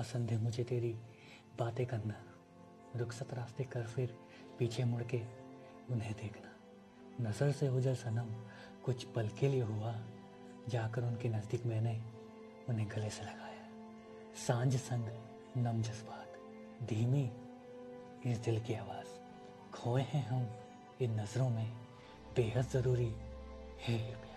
पसंद है मुझे तेरी बातें करना, रुखसत रास्ते कर फिर पीछे मुड़ के उन्हें देखना। नज़र से ओझल सनम कुछ पल के लिए हुआ, जाकर उनके नज़दीक मैंने उन्हें गले से लगाया। सांझ संग नम जज्बात, धीमी इस दिल की आवाज़, खोए हैं हम इन नज़रों में, बेहद ज़रूरी है।